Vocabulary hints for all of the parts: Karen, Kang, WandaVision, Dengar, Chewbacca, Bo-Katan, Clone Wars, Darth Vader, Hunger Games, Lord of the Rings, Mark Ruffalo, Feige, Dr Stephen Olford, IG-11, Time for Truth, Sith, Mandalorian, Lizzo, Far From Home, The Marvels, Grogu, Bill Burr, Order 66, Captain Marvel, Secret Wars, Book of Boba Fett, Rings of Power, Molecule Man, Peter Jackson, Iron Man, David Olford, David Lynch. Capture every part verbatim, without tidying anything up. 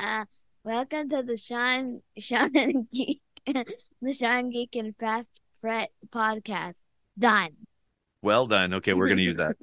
Uh, welcome to the Sean, Sean and Geek, the Sean Geek and Fast Fret podcast. Done. Well done. Okay, we're going to use that.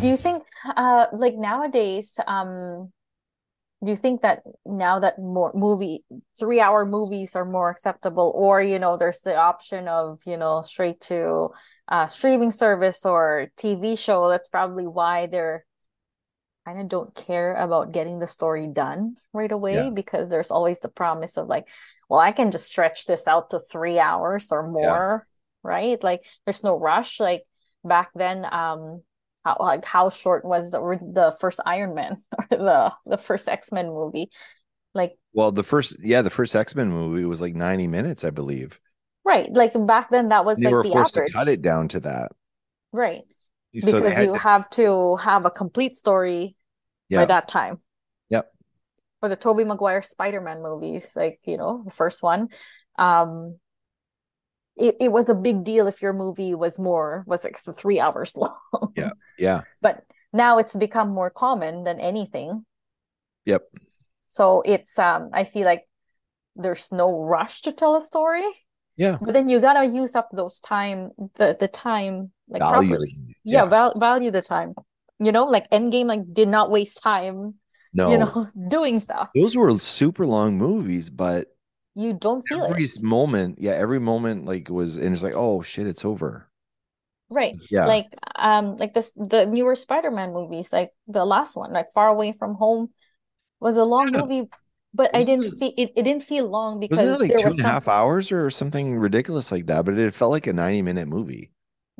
Do you think, uh, like nowadays, um, do you think that now that more movie, three hour movies are more acceptable, or, you know, there's the option of, you know, straight to uh, streaming service or T V show? That's probably why they're kind of don't care about getting the story done right away, yeah. because there's always the promise of like, well, I can just stretch this out to three hours or more, yeah. right? Like there's no rush. Like back then, um, How, like how short was the the first Iron Man or the the first X-Men movie? Like, well, the first yeah, the first X-Men movie was like ninety minutes, I believe. Right, like back then that was and like they were the forced average. To cut it down to that, right? So because you to... have to have a complete story yeah. by that time. Yep. Or the Tobey Maguire Spider-Man movies, like you know the first one. Um, It it was a big deal if your movie was more was like three hours long. Yeah, yeah. But now it's become more common than anything. Yep. So it's um, I feel like there's no rush to tell a story. Yeah. But then you gotta use up those time the the time like value. Properly. Yeah, yeah val- value the time. You know, like Endgame, like did not waste time. No. You know, doing stuff. Those were super long movies, but. You don't feel every it. Every moment, yeah, every moment, like was, and it's like, oh shit, it's over. Right. Yeah. Like, um, like this, the newer Spider-Man movies, like the last one, like Far Away from Home, was a long yeah. movie, but wasn't I didn't feel it. It didn't feel long because wasn't it like there two was and a half hours or something ridiculous like that, but it felt like a ninety-minute movie.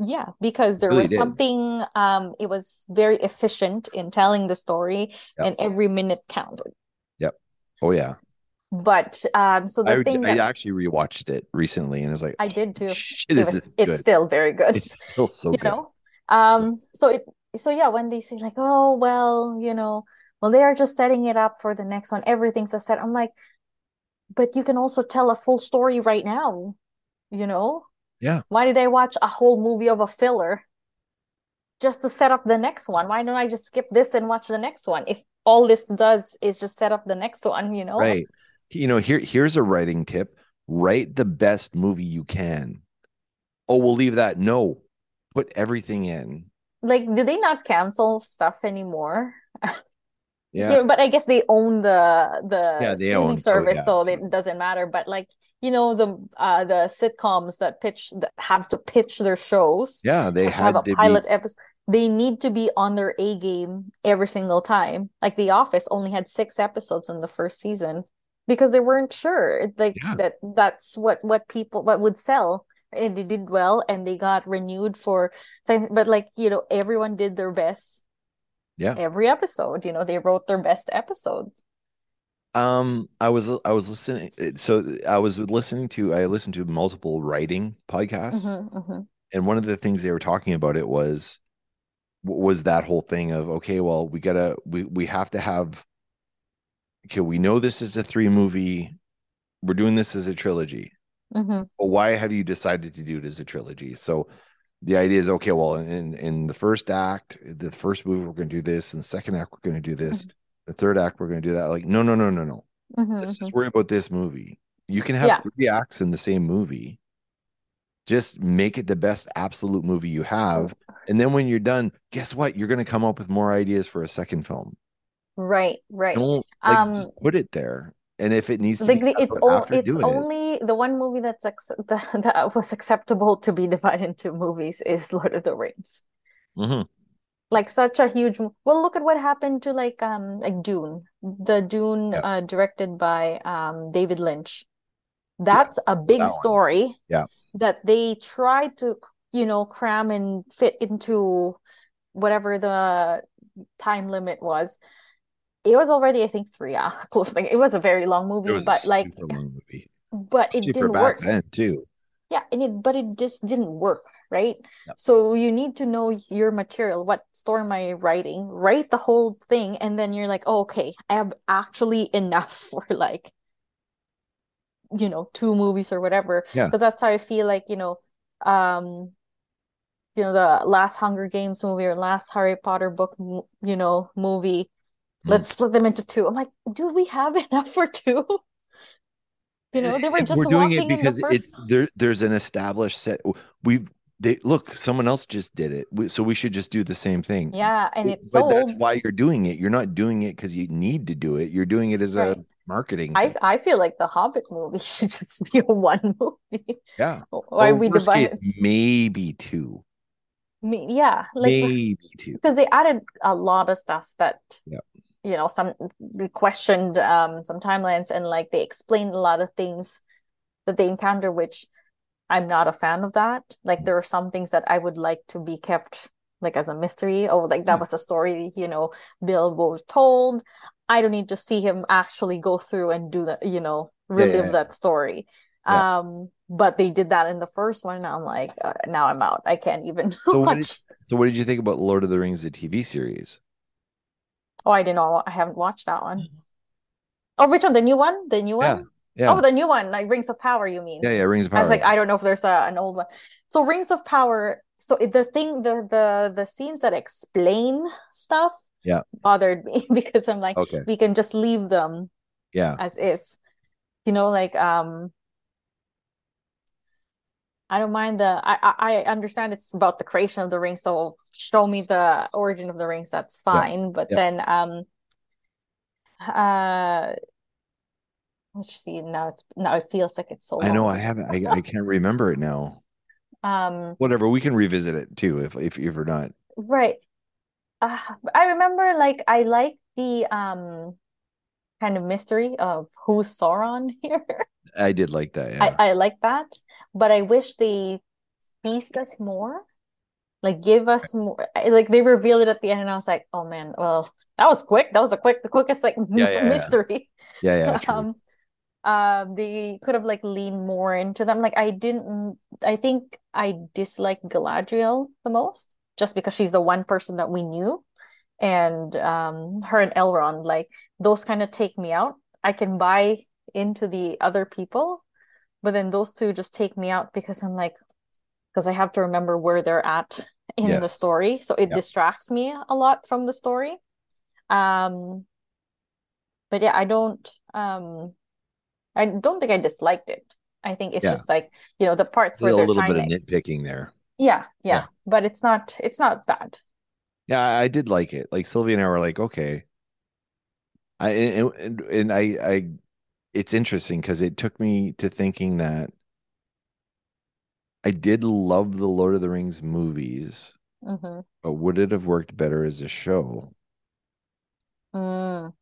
Yeah, because there really was did. something. Um, it was very efficient in telling the story, yep. and every minute counted. Yep. Oh yeah. But um, so the I, thing I that, actually rewatched it recently, and it was like I did too. Shit, it was, it's still very good. It's still so you good. Know? Um, so it so yeah. When they say like, oh well, you know, well they are just setting it up for the next one. Everything's a set. I'm like, but you can also tell a full story right now. You know? Yeah. Why did I watch a whole movie of a filler just to set up the next one? Why don't I just skip this and watch the next one? If all this does is just set up the next one, you know? Right. You know, here here's a writing tip. Write the best movie you can. Oh, we'll leave that. No, put everything in. Like, do they not cancel stuff anymore? Yeah. You know, but I guess they own the the yeah, streaming own, service, so, yeah. so it doesn't matter. But like, you know, the uh, the sitcoms that pitch that have to pitch their shows. Yeah, they have, have a pilot be... episode. They need to be on their A game every single time. Like The Office only had six episodes in the first season. Because they weren't sure like yeah. that that's what, what people what would sell, and they did well, and they got renewed for same. But like you know, everyone did their best. Yeah. Every episode, you know, they wrote their best episodes. Um, I was I was listening. So I was listening to I listened to multiple writing podcasts, mm-hmm, mm-hmm. and one of the things they were talking about it was was that whole thing of okay, well, we gotta we we have to have. Okay, we know this is a three movie. We're doing this as a trilogy. Mm-hmm. But why have you decided to do it as a trilogy? So the idea is, okay, well, in, in the first act, the first movie, we're going to do this. And the second act, we're going to do this. Mm-hmm. The third act, we're going to do that. Like, no, no, no, no, no. Mm-hmm, Let's mm-hmm. just worry about this movie. You can have yeah. three acts in the same movie. Just make it the best absolute movie you have. And then when you're done, guess what? You're going to come up with more ideas for a second film. Right, right. Don't, like, um, just put it there, and if it needs to, like be it's o- it's only it. the one movie that's ex- the, that was acceptable to be divided into movies is Lord of the Rings. Mm-hmm. Like such a huge. Well, look at what happened to like um like Dune, the Dune yeah. uh, directed by um David Lynch. That's yeah, a big that story. Yeah, that they tried to you know cram and fit into whatever the time limit was. It was already, I think, three hours. Like, it was a very long movie, it was but a like, long movie. But especially it didn't for back work. Then too. Yeah, and it, but it just didn't work, right? Yep. So you need to know your material. What story am I writing? Write the whole thing, and then you're like, oh, okay, I have actually enough for like, you know, two movies or whatever. Because yeah. that's how I feel like, you know, um, you know, the last Hunger Games movie or last Harry Potter book, you know, movie. Mm. Let's split them into two. I'm like, do we have enough for two? You know, they were just we're doing it because it's there. There's an established set. We they look. Someone else just did it, so we should just do the same thing. Yeah, and it's but sold. That's why you're doing it. You're not doing it because you need to do it. You're doing it as right. a marketing. I thing. I feel like the Hobbit movie should just be a one movie. Yeah, why well, we divided maybe two. Me, yeah, like, maybe two because they added a lot of stuff that. Yeah. You know, some we questioned um, some timelines, and like they explained a lot of things that they encounter, which I'm not a fan of that. Like there are some things that I would like to be kept like as a mystery. Oh, like that was a story, you know, Bilbo told. I don't need to see him actually go through and do that, you know, relive yeah, yeah, yeah. that story. Yeah. Um, but they did that in the first one, and I'm like, uh, now I'm out. I can't even so watch. What did, so what did you think about Lord of the Rings, the T V series? Oh, I didn't know. I haven't watched that one. Oh, which one? The new one? The new one? Yeah, yeah. Oh, the new one. Like Rings of Power, you mean? Yeah, yeah, Rings of Power. I was like, I don't know if there's a, an old one. So Rings of Power, so the thing, the the the scenes that explain stuff yeah. bothered me because I'm like, okay. we can just leave them yeah. as is. You know, like, um, I don't mind the, I, I understand it's about the creation of the ring. So show me the origin of the rings. That's fine. Yeah, but yeah. then, um, uh, let's see. Now it's, now it feels like it's so long. I know I haven't, I, I can't remember it now. Um, whatever. We can revisit it too. If, if, if we're not. Right. Uh, I remember like, I like the, um, kind of mystery of who's Sauron here. I did like that. Yeah. I, I like that. But I wish they teased us more, like give us more, like they revealed it at the end, and I was like, oh man, well, that was quick. That was a quick, the quickest like yeah, yeah, mystery. Yeah, yeah. yeah um, um, they could have like leaned more into them. Like I didn't, I think I dislike Galadriel the most, just because she's the one person that we knew, and um, her and Elrond, like those kind of take me out. I can buy into the other people. But then those two just take me out because I'm like, because I have to remember where they're at in yes. the story. So it yep. distracts me a lot from the story. Um, but yeah, I don't, um, I don't think I disliked it. I think it's yeah. just like, you know, the parts where they're a little bit of nitpicking there. Yeah, yeah, yeah. But it's not, it's not bad. Yeah, I did like it. Like Sylvia and I were like, okay. I, and, and I, I, it's interesting because it took me to thinking that I did love the Lord of the Rings movies, mm-hmm. but would it have worked better as a show? Mm.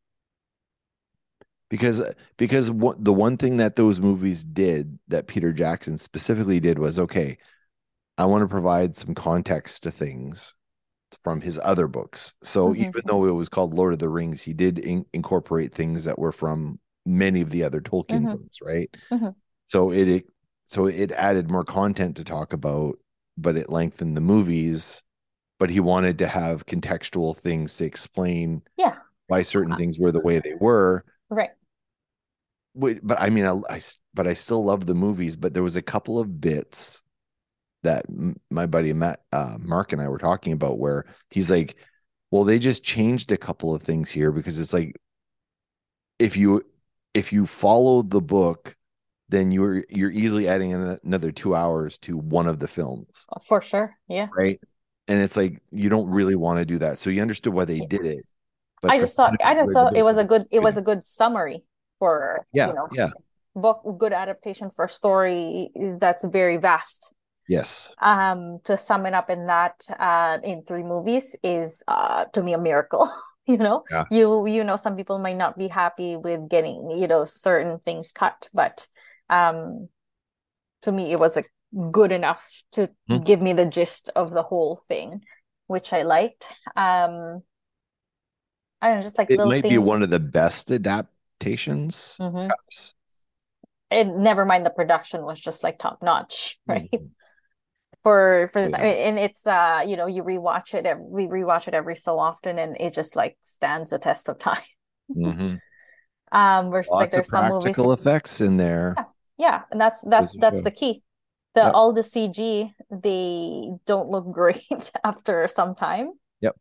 Because because what, the one thing that those movies did that Peter Jackson specifically did was, okay, I want to provide some context to things from his other books. So mm-hmm. even though it was called Lord of the Rings, he did in- incorporate things that were from many of the other Tolkien mm-hmm. books, right? Mm-hmm. So it, it so it added more content to talk about, but it lengthened the movies. But he wanted to have contextual things to explain yeah. why certain uh, things were the way they were. Right. But I mean, I, I but I still love the movies, but there was a couple of bits that my buddy Matt, uh, Mark and I were talking about where he's like, well, they just changed a couple of things here because it's like, if you... if you follow the book, then you're you're easily adding another two hours to one of the films. For sure. Yeah. Right. And it's like, you don't really want to do that. So you understood why they yeah. did it. But I just thought I just thought it was a good it was a good summary for yeah, you know yeah. book, good adaptation for a story that's very vast. Yes. Um, to sum it up in that uh, in three movies is uh, to me a miracle. You know, yeah. you you know, some people might not be happy with getting, you know, certain things cut. But um, to me, it was like, good enough to mm-hmm. give me the gist of the whole thing, which I liked. Um, I don't know, just like it little might things. Be one of the best adaptations. Mm-hmm. and never mind the production was just like top notch, right? Mm-hmm. For for the, yeah. And it's uh you know, you rewatch it we rewatch it every so often, and it just like stands the test of time. Mm-hmm. Um, versus Lots like there's some movies effects in there. Yeah, yeah. And that's that's that's show. the key. The yep. all the C G, they don't look great after some time. Yep.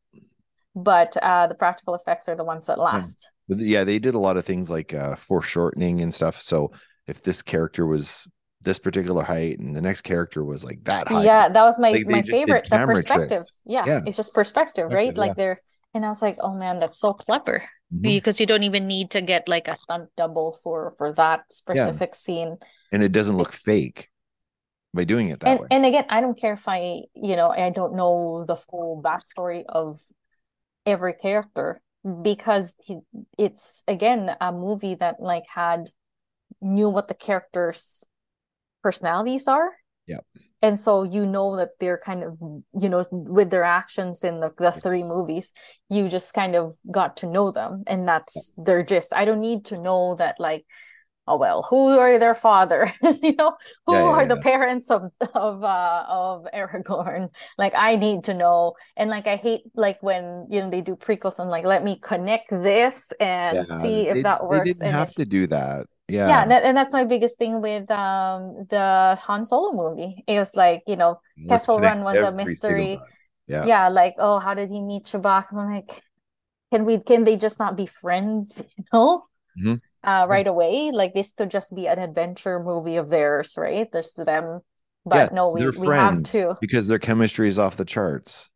But uh, the practical effects are the ones that last. Yeah, they did a lot of things like uh, foreshortening and stuff. So if this character was this particular height and the next character was like that height. Yeah, that was my, like, my favorite. The perspective. Yeah, yeah, it's just perspective, perspective right? Yeah. Like they're, and I was like, oh man, that's so clever. Mm-hmm. Because you don't even need to get like a stunt double for for that specific yeah. scene. And it doesn't look fake by doing it that and, way. And again, I don't care if I, you know, I don't know the full backstory of every character, because he, it's again a movie that like had knew what the characters' personalities are. Yeah. And so you know that they're kind of, you know, with their actions in the, the yes. three movies, you just kind of got to know them, and that's yeah. their gist. I don't need to know that like, oh well, who are their father? You know, who yeah, yeah, are yeah. the parents of of uh, of Aragorn? Like, I need to know. And like, I hate like when, you know, they do prequels and like, let me connect this and yeah, see they, if that works. They didn't and have it, to do that. Yeah, yeah, and, that, and that's my biggest thing with um the Han Solo movie. It was like, you know, Let's Kessel Run was a mystery. Yeah, yeah, like, oh, how did he meet Chewbacca? I'm like, can we? Can they just not be friends? You know. Mm-hmm. Uh, right away, like this could just be an adventure movie of theirs, right? This to them, but yeah, no, we, we have to, because their chemistry is off the charts.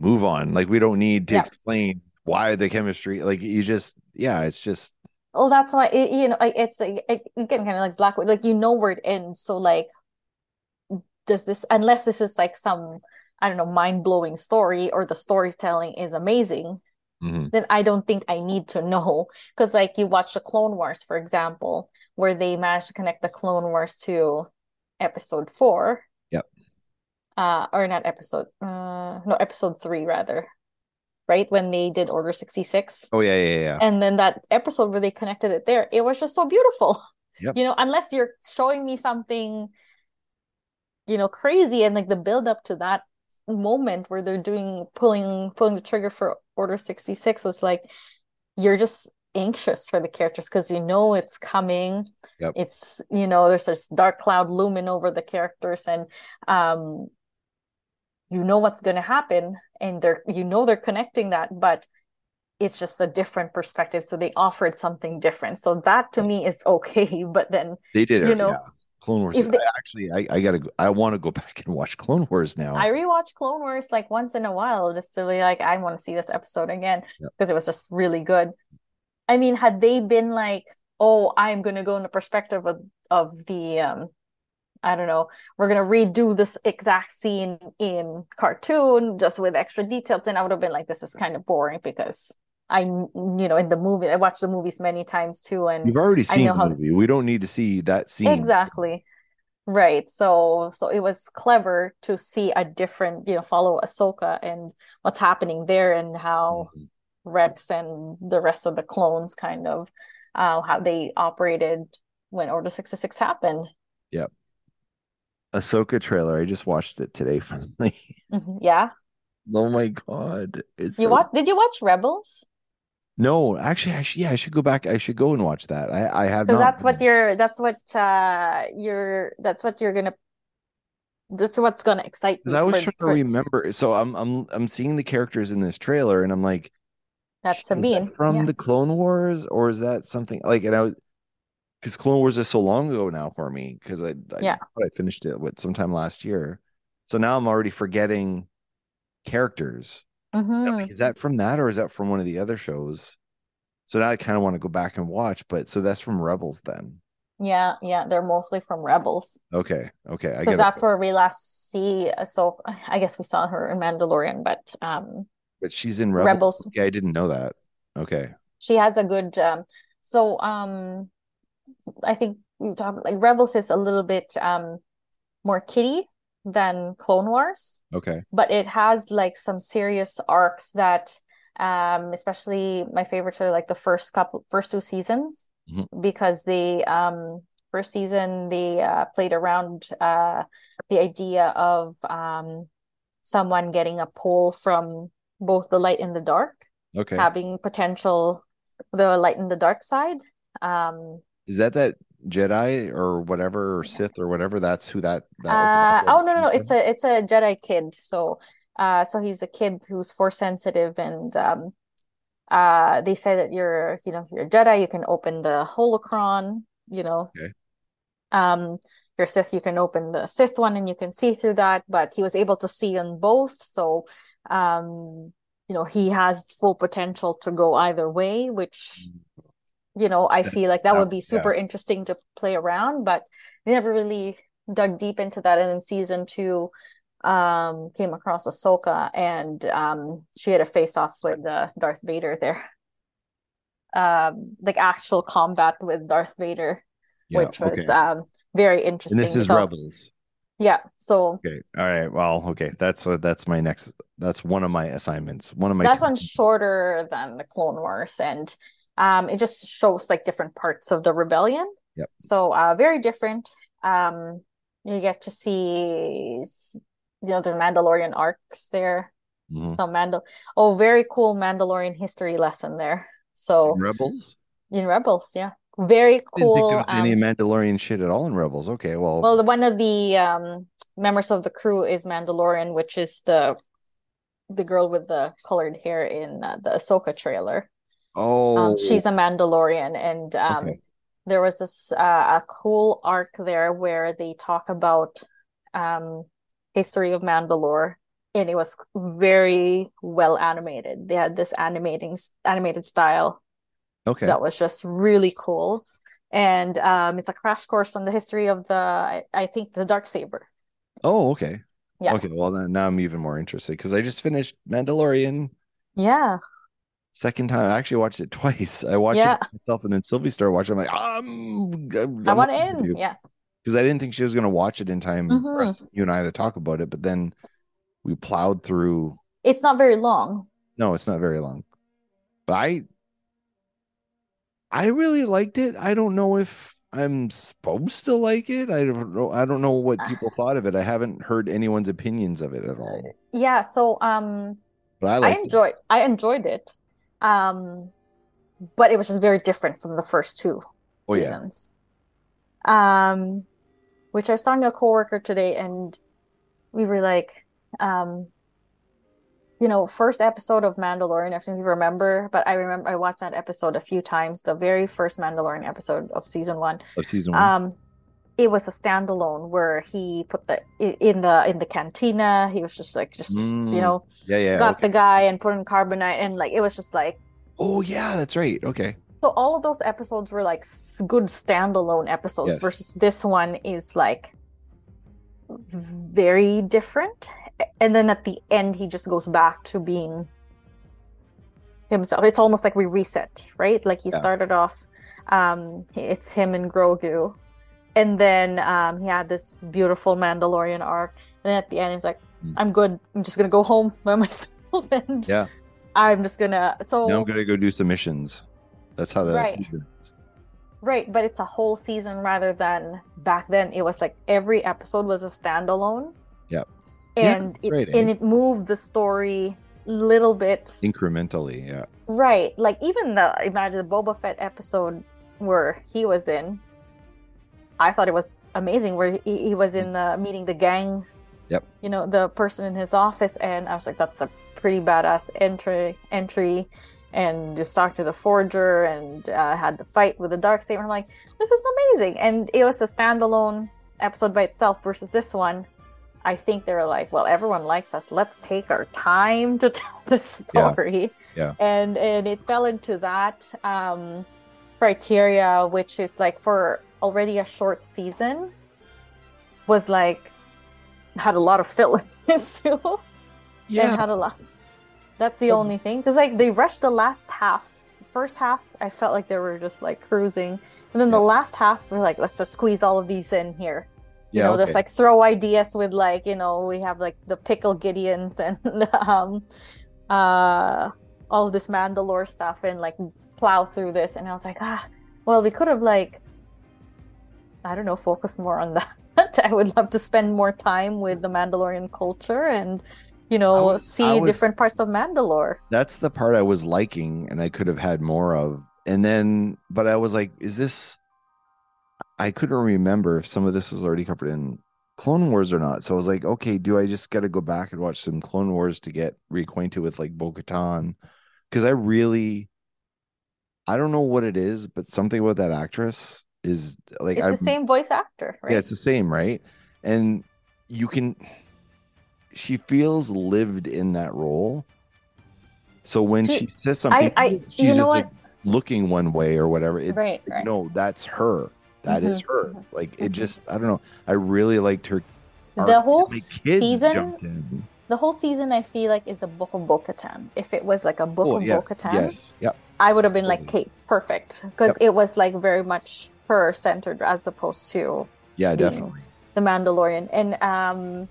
Move on, like we don't need to yeah. explain why the chemistry. Like you just, yeah, it's just. Well, that's why it, you know it's like it, again kind of like Black Widow, like you know where it ends. So like, does this unless this is like some I don't know mind blowing story or the storytelling is amazing. Mm-hmm. Then I don't think I need to know, because like you watch the Clone Wars, for example, where they managed to connect the Clone Wars to episode four. Yep. Uh, or not episode, uh, no, episode three rather, right? When they did Order sixty-six. Oh yeah, yeah, yeah. And then that episode where they connected it there, it was just so beautiful. Yep. You know, unless you're showing me something, you know, crazy, and like the build up to that moment where they're doing pulling pulling the trigger for Order sixty-six was like, you're just anxious for the characters because you know it's coming. Yep. It's, you know, there's this dark cloud looming over the characters, and um you know what's going to happen, and they're, you know, they're connecting that, but it's just a different perspective, so they offered something different, so that to yeah. me is okay. But then they did, you know, yeah. Clone Wars. They, I actually, I, I gotta, I want to go back and watch Clone Wars now. I rewatch Clone Wars like once in a while, just to be like, I want to see this episode again because yep. it was just really good. I mean, had they been like, oh, I'm gonna go in the perspective of of the, um, I don't know, we're gonna redo this exact scene in cartoon just with extra details, then I would have been like, this is kind of boring because. I, you know, in the movie, I watched the movies many times too, and you've already seen the movie. How... We don't need to see that scene exactly, right? So, so it was clever to see a different, you know, follow Ahsoka and what's happening there, and how mm-hmm. Rex and the rest of the clones kind of uh, how they operated when Order sixty-six happened. Yep. Ahsoka trailer. I just watched it today finally. Mm-hmm. Yeah. Oh my god! It's you so... watch? Did you watch Rebels? No, actually, I should, yeah, I should go back. I should go and watch that. I, I have because that's what you're. That's what uh, you're. That's what you're gonna. That's what's gonna excite. Because I was for, trying to for... remember. So I'm I'm I'm seeing the characters in this trailer, and I'm like, that's Sabine that from yeah. the Clone Wars, or is that something like? And I was because Clone Wars is so long ago now for me because I, I yeah I finished it with sometime last year, so now I'm already forgetting characters. Mm-hmm. Like, is that from that, or is that from one of the other shows? So now I kind of want to go back and watch, but so that's from Rebels then. Yeah, yeah, they're mostly from Rebels. Okay, okay, because that's where we last see. So I guess we saw her in Mandalorian, but um, but she's in Rebels. Rebels. Yeah, I didn't know that. Okay, she has a good. Um, so um, I think we talked like Rebels is a little bit um more kiddie than Clone Wars. Okay. But it has like some serious arcs that um especially my favorites are like the first couple first two seasons mm-hmm. because they um first season, they uh, played around uh, the idea of um, someone getting a pull from both the light and the dark. Okay. Having potential, the light and the dark side. Um, Is that that Jedi or whatever, or Sith or whatever? That's who that. that uh, oh no, no, no, it's a it's a Jedi kid. So, uh, so he's a kid who's force sensitive, and um, uh, they say that you're, you know, if you're a Jedi, you can open the holocron. You know, okay. um, you're Sith, you can open the Sith one, and you can see through that. But he was able to see on both, so. Um, You know, he has full potential to go either way, which, you know, I feel like that would be super yeah. interesting to play around, but they never really dug deep into that. And in season two, um, came across Ahsoka, and um, she had a face-off with uh, Darth Vader there. Um, like actual combat with Darth Vader, yeah, which was okay. um, very interesting. And this is so, Rebels. Yeah. So. Okay. All right. Well. Okay. That's what. That's my next. That's one of my assignments. One of my. That's one's shorter than the Clone Wars, and um, it just shows like different parts of the rebellion. Yep. So, uh, very different. Um, you get to see, you know, the Mandalorian arcs there. Mm-hmm. So Mandal. Oh, very cool Mandalorian history lesson there. So. In Rebels. In Rebels, yeah. Very cool. I didn't think there was um, any Mandalorian shit at all in Rebels. Okay, well, well, one of the um, members of the crew is Mandalorian, which is the the girl with the colored hair in uh, the Ahsoka trailer. Oh, um, she's a Mandalorian, and um, okay. there was this uh, a cool arc there where they talk about um, history of Mandalore, and it was very well animated. They had this animating animated style. Okay. That was just really cool. And um, it's a crash course on the history of the, I, I think, the Dark Saber. Oh, okay. Yeah. Okay, well, then, now I'm even more interested because I just finished Mandalorian. Yeah. Second time. I actually watched it twice. I watched yeah. it myself, and then Sylvie started watching it. I'm like, um, I'm, I want in. You. Yeah. Because I didn't think she was going to watch it in time mm-hmm. for us, you and I, to talk about it. But then we plowed through. It's not very long. No, it's not very long. But I... I really liked it. I don't know if I'm supposed to like it. I don't know. I don't know what people thought of it. I haven't heard anyone's opinions of it at all. Yeah. So, um, but I, I enjoyed. It. I enjoyed it, um, but it was just very different from the first two oh, seasons. Yeah. Um, which I was talking to a coworker today, and we were like, um, you know, first episode of Mandalorian, I don't know if you remember, but I remember I watched that episode a few times, the very first Mandalorian episode of season one. Of season one. Um, it was a standalone where he put the, in the, in the cantina, he was just like, just, mm. you know, yeah, yeah, got okay. the guy and put in carbonite, and like, it was just like. Oh yeah, that's right. Okay. So all of those episodes were like good standalone episodes yes. versus this one is like very different. And then at the end, he just goes back to being himself. It's almost like we reset, right? Like you yeah. started off, um, it's him and Grogu. And then um, he had this beautiful Mandalorian arc. And then at the end, he's like, I'm good. I'm just going to go home by myself. And yeah. I'm just going to... So now I'm going to go do some missions. That's how that right. season is. Right, but it's a whole season rather than back then. It was like every episode was a standalone. Yep. And yeah, it, right, eh? and it moved the story a little bit incrementally, yeah. Right, like even the imagine the Boba Fett episode where he was in. I thought it was amazing where he, he was in the meeting the gang. Yep. You know, the person in his office, and I was like, that's a pretty badass entry. Entry, and just talked to the forger, and uh, had the fight with the Darksaber. I'm like, this is amazing, and it was a standalone episode by itself versus this one. I think they were like, well, everyone likes us. Let's take our time to tell this story. Yeah. Yeah. And and it fell into that um, criteria, which is like for already a short season, was like, had a lot of fillers too. Yeah. And had a lot. That's the only thing. Because like they rushed the last half. First half, I felt like they were just like cruising. And then the yeah. last half, we're like, let's just squeeze all of these in here. You yeah, know, okay. there's like throw ideas with like, you know, we have like the pickle Gideons and um, uh, all of this Mandalore stuff and like plow through this. And I was like, ah, well, we could have like I don't know, focus more on that. I would love to spend more time with the Mandalorian culture and, you know, was, see was, different parts of Mandalore. That's the part I was liking and I could have had more of. And then, but I was like, is this, I couldn't remember if some of this was already covered in Clone Wars or not. So I was like, okay, do I just got to go back and watch some Clone Wars to get reacquainted with like Bo-Katan? Because I really, I don't know what it is, but something about that actress is like, it's I've, the same voice actor, right? Yeah, it's the same, right? And you can, she feels lived in that role. So when she, she says something, I, I, she's you know just like looking one way or whatever. It, right, right. No, that's her. That mm-hmm. is her. Like it just, I don't know. I really liked her. The whole season, the whole season, I feel like is a book of Bo-Katan. If it was like a book oh, of yeah. Bo-Katan, yes. yep. I would have been totally. like, "Kate, perfect," because yep. it was like very much her centered as opposed to yeah, definitely the Mandalorian. And um,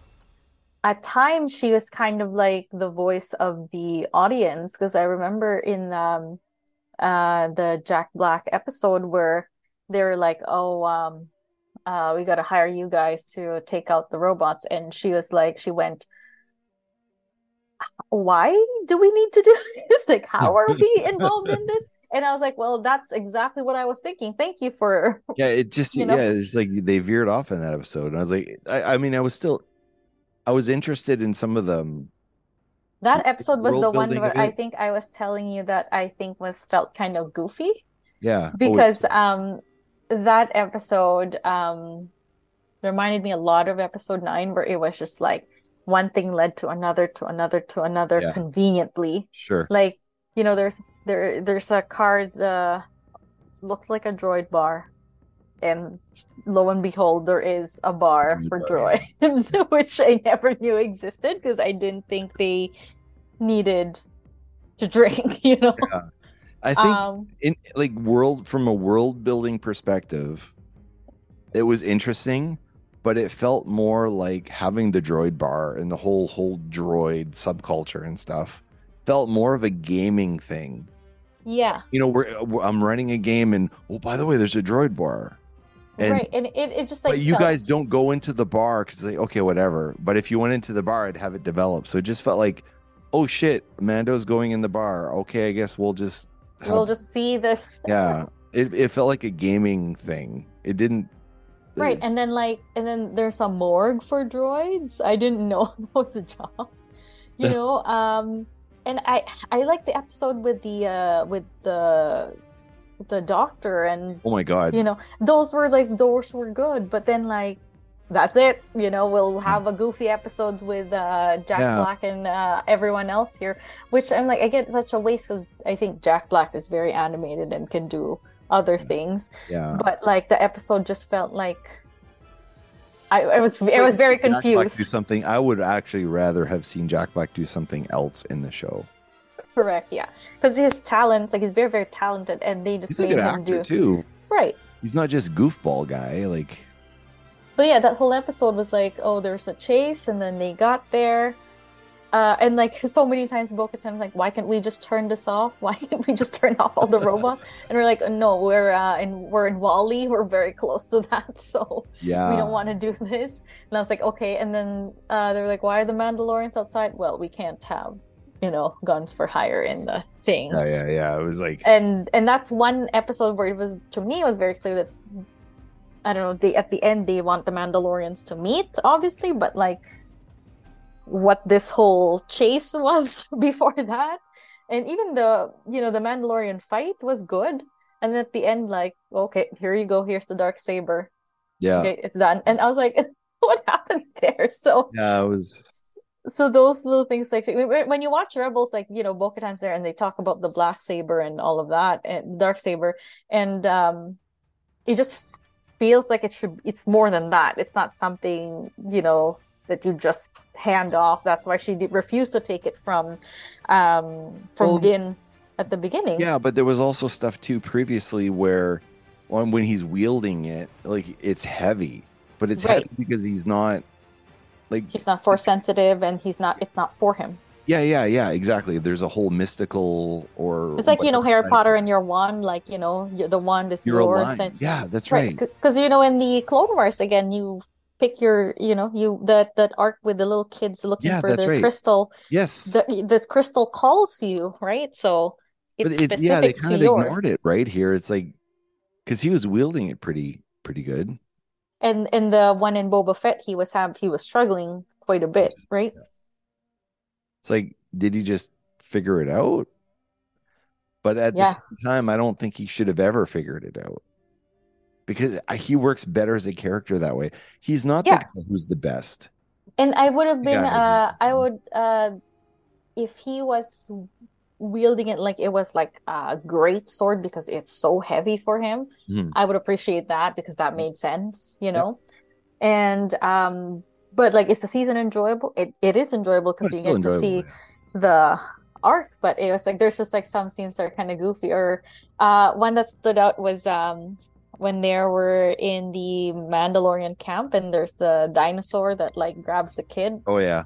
at times she was kind of like the voice of the audience, because I remember in um, uh, the Jack Black episode where they were like, oh, um, uh, we got to hire you guys to take out the robots. And she was like, she went, why do we need to do this? Like, how are we involved in this? And I was like, well, that's exactly what I was thinking. Thank you for. Yeah, it just, you know? yeah, it's like they veered off in that episode. And I was like, I, I mean, I was still, I was interested in some of them. That episode was the one where I think I was telling you that I think was felt kind of goofy. Yeah. Because, oh, um, that episode um, reminded me a lot of episode nine, where it was just like one thing led to another, to another, to another, yeah. conveniently. Sure. Like, you know, there's there there's a car that looks like a droid bar, and lo and behold, there is a bar for bar. droids, which I never knew existed because I didn't think they needed to drink, you know? Yeah. I think um, in like world from a world building perspective, it was interesting, but it felt more like having the droid bar and the whole whole droid subculture and stuff felt more of a gaming thing. Yeah, you know, we're, we're I'm running a game and oh, by the way, there's a droid bar. And, right, and it, it just like but you felt... guys don't go into the bar because like okay, whatever. But if you went into the bar, I'd have it developed. So it just felt like oh shit, Mando's going in the bar. Okay, I guess we'll just. How, we'll just see this. Yeah, it it felt like a gaming thing. It didn't. Right, it, and then like, and then there's a morgue for droids. I didn't know that was a job, you know. um, and I I like the episode with the uh with the the doctor and oh my god, you know, those were like those were good. But then like, that's it. You know, we'll have a goofy episodes with uh, Jack yeah. Black and uh, everyone else here, which I'm like, I get such a waste because I think Jack Black is very animated and can do other yeah. things. Yeah. But like the episode just felt like I, I was I was very confused. Jack Black do something. I would actually rather have seen Jack Black do something else in the show. Correct. Yeah, because his talents, like he's very very talented, and they just he's made a good him actor do too. Right. He's not just goofball guy like. But yeah, that whole episode was like, oh, there's a chase, and then they got there. Uh, and like so many times, Bo-Katan was like, why can't we just turn this off? Why can't we just turn off all the robots? And we're like, no, we're uh, in, we're in Wall-E. We're very close to that, so yeah. we don't want to do this. And I was like, okay. And then uh, they were like, why are the Mandalorians outside? Well, we can't have, you know, guns for hire in the thing. Oh, yeah, yeah. It was like... And, and that's one episode where it was, to me, it was very clear that I don't know, they at the end they want the Mandalorians to meet, obviously, but like what this whole chase was before that. And even the, you know, the Mandalorian fight was good. And at the end, like, okay, here you go, here's the Dark Saber. Yeah. Okay, it's done. And I was like, what happened there? So yeah, it was so those little things, like when you watch Rebels, like, you know, Bo-Katan's there and they talk about the Black Saber and all of that and Dark Saber, and um it just feels like it should, it's more than that. It's not something, you know, that you just hand off. That's why she did refuse to take it from um from well, Din at the beginning. Yeah, but there was also stuff too previously where on when he's wielding it, like it's heavy, but it's right. heavy because he's not like he's not force sensitive and he's not it's not for him. Yeah, yeah, yeah, exactly. There's a whole mystical or... It's like, like you know, Harry Potter and your wand, like, you know, the wand is yours. And, yeah, that's right. Because, right. you know, in the Clone Wars, again, you pick your, you know, you that, that arc with the little kids looking yeah, for the right. crystal. Yes. The, the crystal calls you, right? So it's it, specific yeah, they kind to of yours. Ignored it right here. It's like, because he was wielding it pretty pretty good. And and the one in Boba Fett, he was have, he was struggling quite a bit, right? Yeah. It's like, did he just figure it out? But at yeah. the same time, I don't think he should have ever figured it out. Because he works better as a character that way. He's not yeah. the guy who's the best. And I would have been, uh, I would, uh, if he was wielding it like it was like a great sword because it's so heavy for him, mm. I would appreciate that because that made sense, you know? Yeah. And, um, but like, is the season enjoyable? It it is enjoyable because you get to see the arc. But it was like there's just like some scenes that are kind of goofy. Or uh, one that stood out was um, when they were in the Mandalorian camp and there's the dinosaur that like grabs the kid. Oh yeah,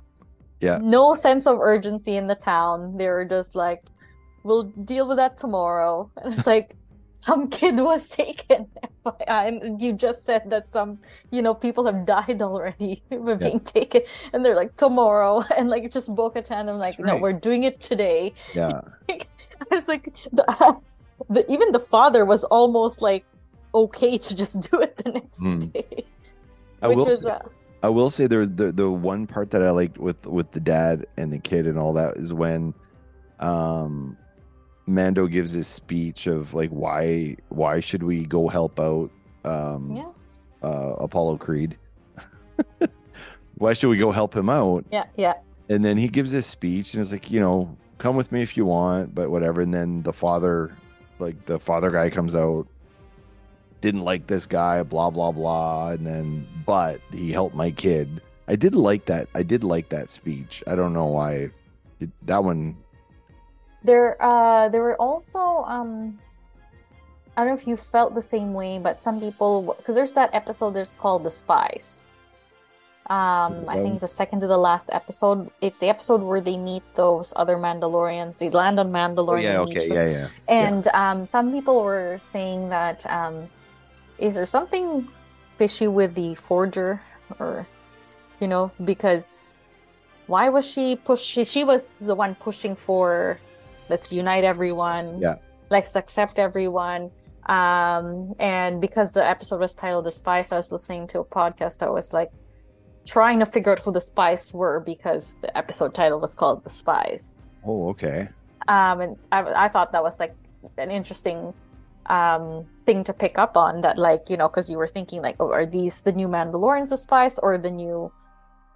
yeah. No sense of urgency in the town. They were just like, we'll deal with that tomorrow. And it's like. Some kid was taken, and you just said that some, you know, people have died already with being yeah. taken, and they're like tomorrow, and like it's just Bo-Katan. I'm like, right. no, we're doing it today. Yeah, it's like the, the even the father was almost like okay to just do it the next mm. day. I which will is, say, uh, I will say there the the one part that I liked with with the dad and the kid and all that is when, um. Mando gives his speech of like why why should we go help out um yeah. uh Apollo Creed why should we go help him out yeah yeah and then he gives his speech and it's like, you know, come with me if you want, but whatever. And then the father like the father guy comes out, didn't like this guy, blah blah blah, and then but he helped my kid. I did like that I did like that speech. I don't know why it, that one. There, uh, there were also, um, I don't know if you felt the same way, but some people, because there's that episode that's called The Spies. Um, I think it's the second to the last episode. It's the episode where they meet those other Mandalorians. They land on Mandalore. Oh, yeah, okay, yeah, yeah. And yeah. Um, some people were saying that, um, is there something fishy with the Forger? Or, you know, because why was she pushing? She was the one pushing for... Let's unite everyone. Yeah. Let's accept everyone. Um, and because the episode was titled The Spies, I was listening to a podcast that was like trying to figure out who the spies were because the episode title was called The Spies. Oh, okay. Um, and I, I thought that was like an interesting um, thing to pick up on that, like, you know, because you were thinking like, oh, are these the new Mandalorians the spies or the new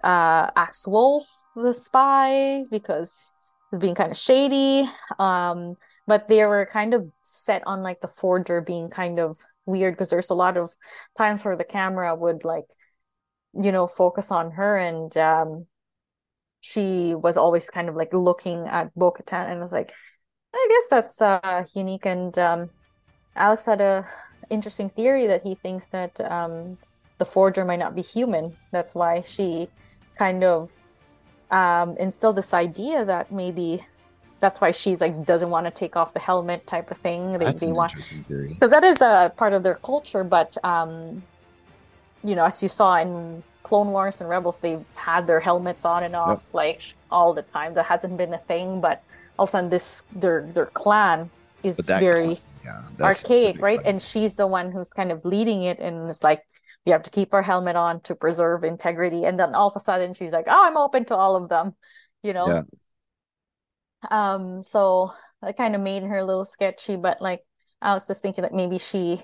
uh, Axe Wolf the spy? Because... being kind of shady, um, but they were kind of set on like the Forger being kind of weird because there's a lot of times where the camera would like, you know, focus on her, and um, she was always kind of like looking at Bo-Katan, and I was like, I guess that's uh, unique. And um, Alex had a interesting theory that he thinks that um, the Forger might not be human. That's why she kind of Um, instill this idea that maybe that's why she's like doesn't want to take off the helmet type of thing. They, that's they an want... interesting theory. Because that is a part of their culture. But um, you know, as you saw in Clone Wars and Rebels, they've had their helmets on and off yep. like all the time. That hasn't been a thing. But all of a sudden, this their their clan is very clan, yeah, that's archaic, right? Plan. And she's the one who's kind of leading it, and it's like. You have to keep her helmet on to preserve integrity. And then all of a sudden she's like, oh, I'm open to all of them, you know? Yeah. Um, so that kind of made her a little sketchy, but like, I was just thinking that maybe she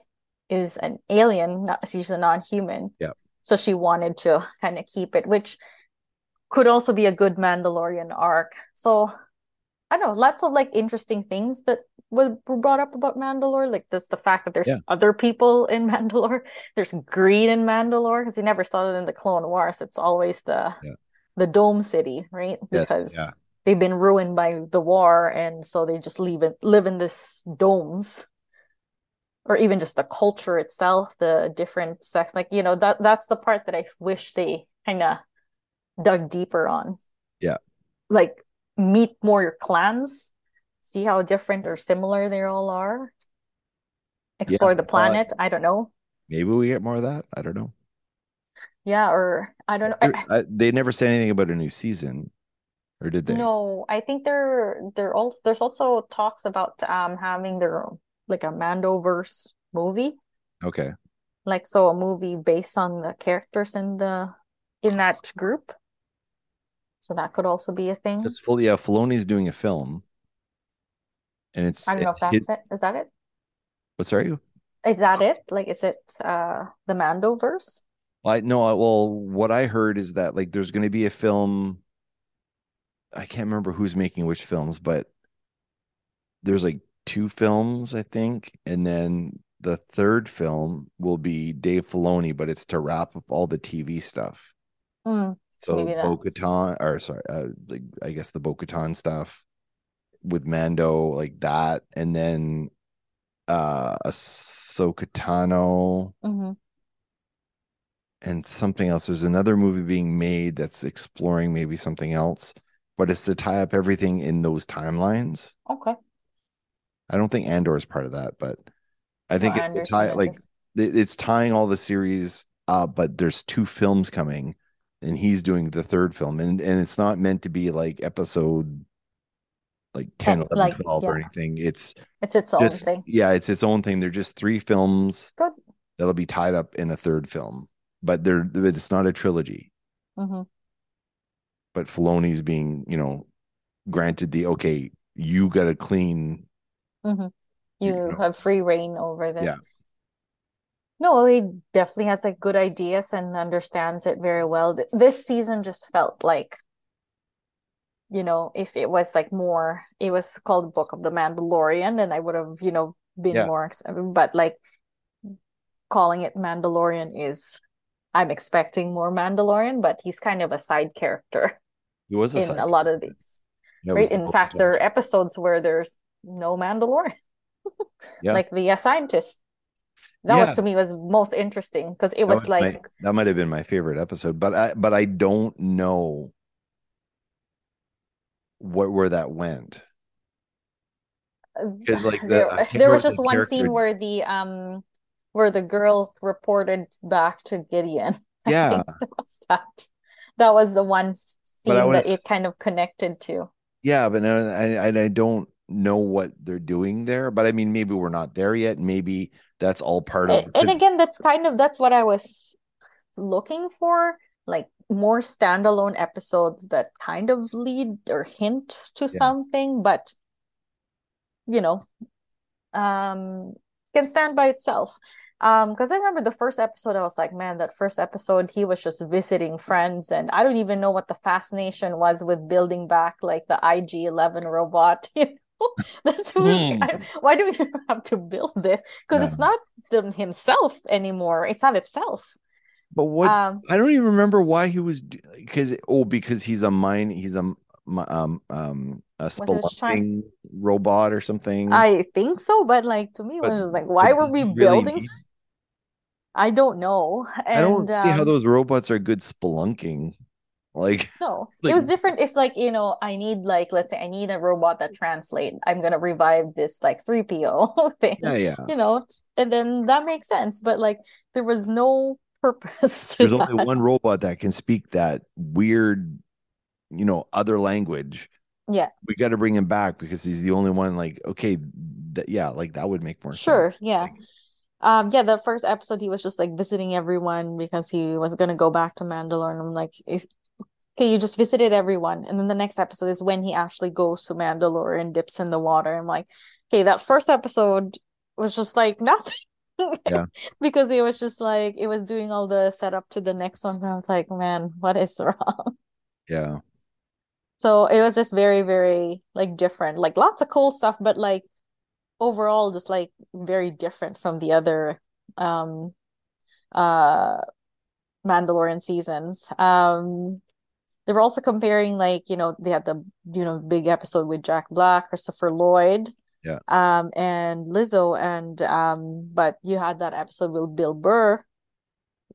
is an alien, not she's a non-human. Yeah. So she wanted to kind of keep it, which could also be a good Mandalorian arc. So I don't know, lots of like interesting things that was brought up about Mandalore, like this the fact that there's yeah. other people in Mandalore, there's greed in Mandalore, because you never saw it in the Clone Wars. It's always the yeah. the Dome City, right? Yes, because yeah. they've been ruined by the war, and so they just leave it, live in this domes, or even just the culture itself, the different sects, like, you know, that that's the part that I wish they kind of dug deeper on. Yeah, like meet more your clans, see how different or similar they all are, explore yeah, the planet. Uh, I don't know. Maybe we get more of that. I don't know. Yeah, or I don't know. I, they never said anything about a new season, or did they? No, I think they're they're also there's also talks about um having their like a Mandoverse movie. Okay. Like so, a movie based on the characters in the in that group. So that could also be a thing. It's fully yeah, Filoni's doing a film, and it's I don't know if that's his... it. Is that it? What sorry? Is that it? Like, is it uh the Mandoverse? I no, I, well, what I heard is that like there's going to be a film. I can't remember who's making which films, but there's like two films, I think, and then the third film will be Dave Filoni, but it's to wrap up all the T V stuff. Mm, so Bo-Katan, or sorry, uh, like I guess the Bo-Katan stuff with Mando, like that, and then uh, Ahsoka Tano. Mm-hmm. And something else. There's another movie being made that's exploring maybe something else, but it's to tie up everything in those timelines. Okay. I don't think Andor is part of that, but I think well, it's to tie like it's tying all the series up. But there's two films coming, and he's doing the third film, and and it's not meant to be like episode like ten, eleven, like, twelve, yeah. or anything. It's it's its own just, thing. Yeah, it's its own thing. They're just three films Good. that'll be tied up in a third film. But they're it's not a trilogy. Mm-hmm. But Filoni's being, you know, granted the okay, you got to clean. Mm-hmm. You, you know, have free reign over this. Yeah. No, he definitely has like good ideas and understands it very well. This season just felt like, you know, if it was like more, it was called Book of the Mandalorian, and I would have, you know, been yeah. more. But like calling it Mandalorian is. I'm expecting more Mandalorian, but he's kind of a side character. He was a in side a lot of these. Right? The in fact, there are episodes where there's no Mandalorian, yeah. like the uh, scientist. That yeah. was to me was most interesting because it was, was like my, that might have been my favorite episode, but I but I don't know what where that went. Because like the, there, there was just the one character... scene where the um. where the girl reported back to Gideon. Yeah. I think that was that. That was the one scene was, that it kind of connected to. Yeah, but no, I, I don't know what they're doing there. But I mean, maybe we're not there yet. Maybe that's all part of it. And again, that's kind of, that's what I was looking for. Like more standalone episodes that kind of lead or hint to yeah. something. But, you know, um, can stand by itself. Um, because I remember the first episode, I was like, man, that first episode, he was just visiting friends, and I don't even know what the fascination was with building back like the I G eleven robot. You know, that's who mm. I, why do we have to build this? Because yeah. it's not the, himself anymore. It's not itself. But what? Um, I don't even remember why he was because oh, because he's a mine. He's a um um. A spelunking robot or something. I think so, but like to me, but it was just like, why were we really building? Need... I don't know. And, I don't see um, how those robots are good spelunking. Like no, like... it was different. If like you know, I need like let's say I need a robot that translates. I'm gonna revive this like three P O thing. Yeah, yeah. You know, and then that makes sense. But like there was no purpose. There's only that. one robot that can speak that weird, you know, other language. Yeah, we got to bring him back because he's the only one. Like, okay, th- yeah, like that would make more sure, sense. Sure, yeah, like, um, yeah. The first episode, he was just like visiting everyone because he was gonna go back to Mandalore, and I'm like, is- okay, you just visited everyone, and then the next episode is when he actually goes to Mandalore and dips in the water. I'm like, okay, that first episode was just like nothing. Yeah, because it was just like it was doing all the setup to the next one, and I was like, man, what is wrong? Yeah. So it was just very, very, like, different. Like, lots of cool stuff, but, like, overall, just, like, very different from the other um, uh, Mandalorian seasons. Um, they were also comparing, like, you know, they had the, you know, big episode with Jack Black, Christopher Lloyd, yeah, um, and Lizzo, and um, but you had that episode with Bill Burr,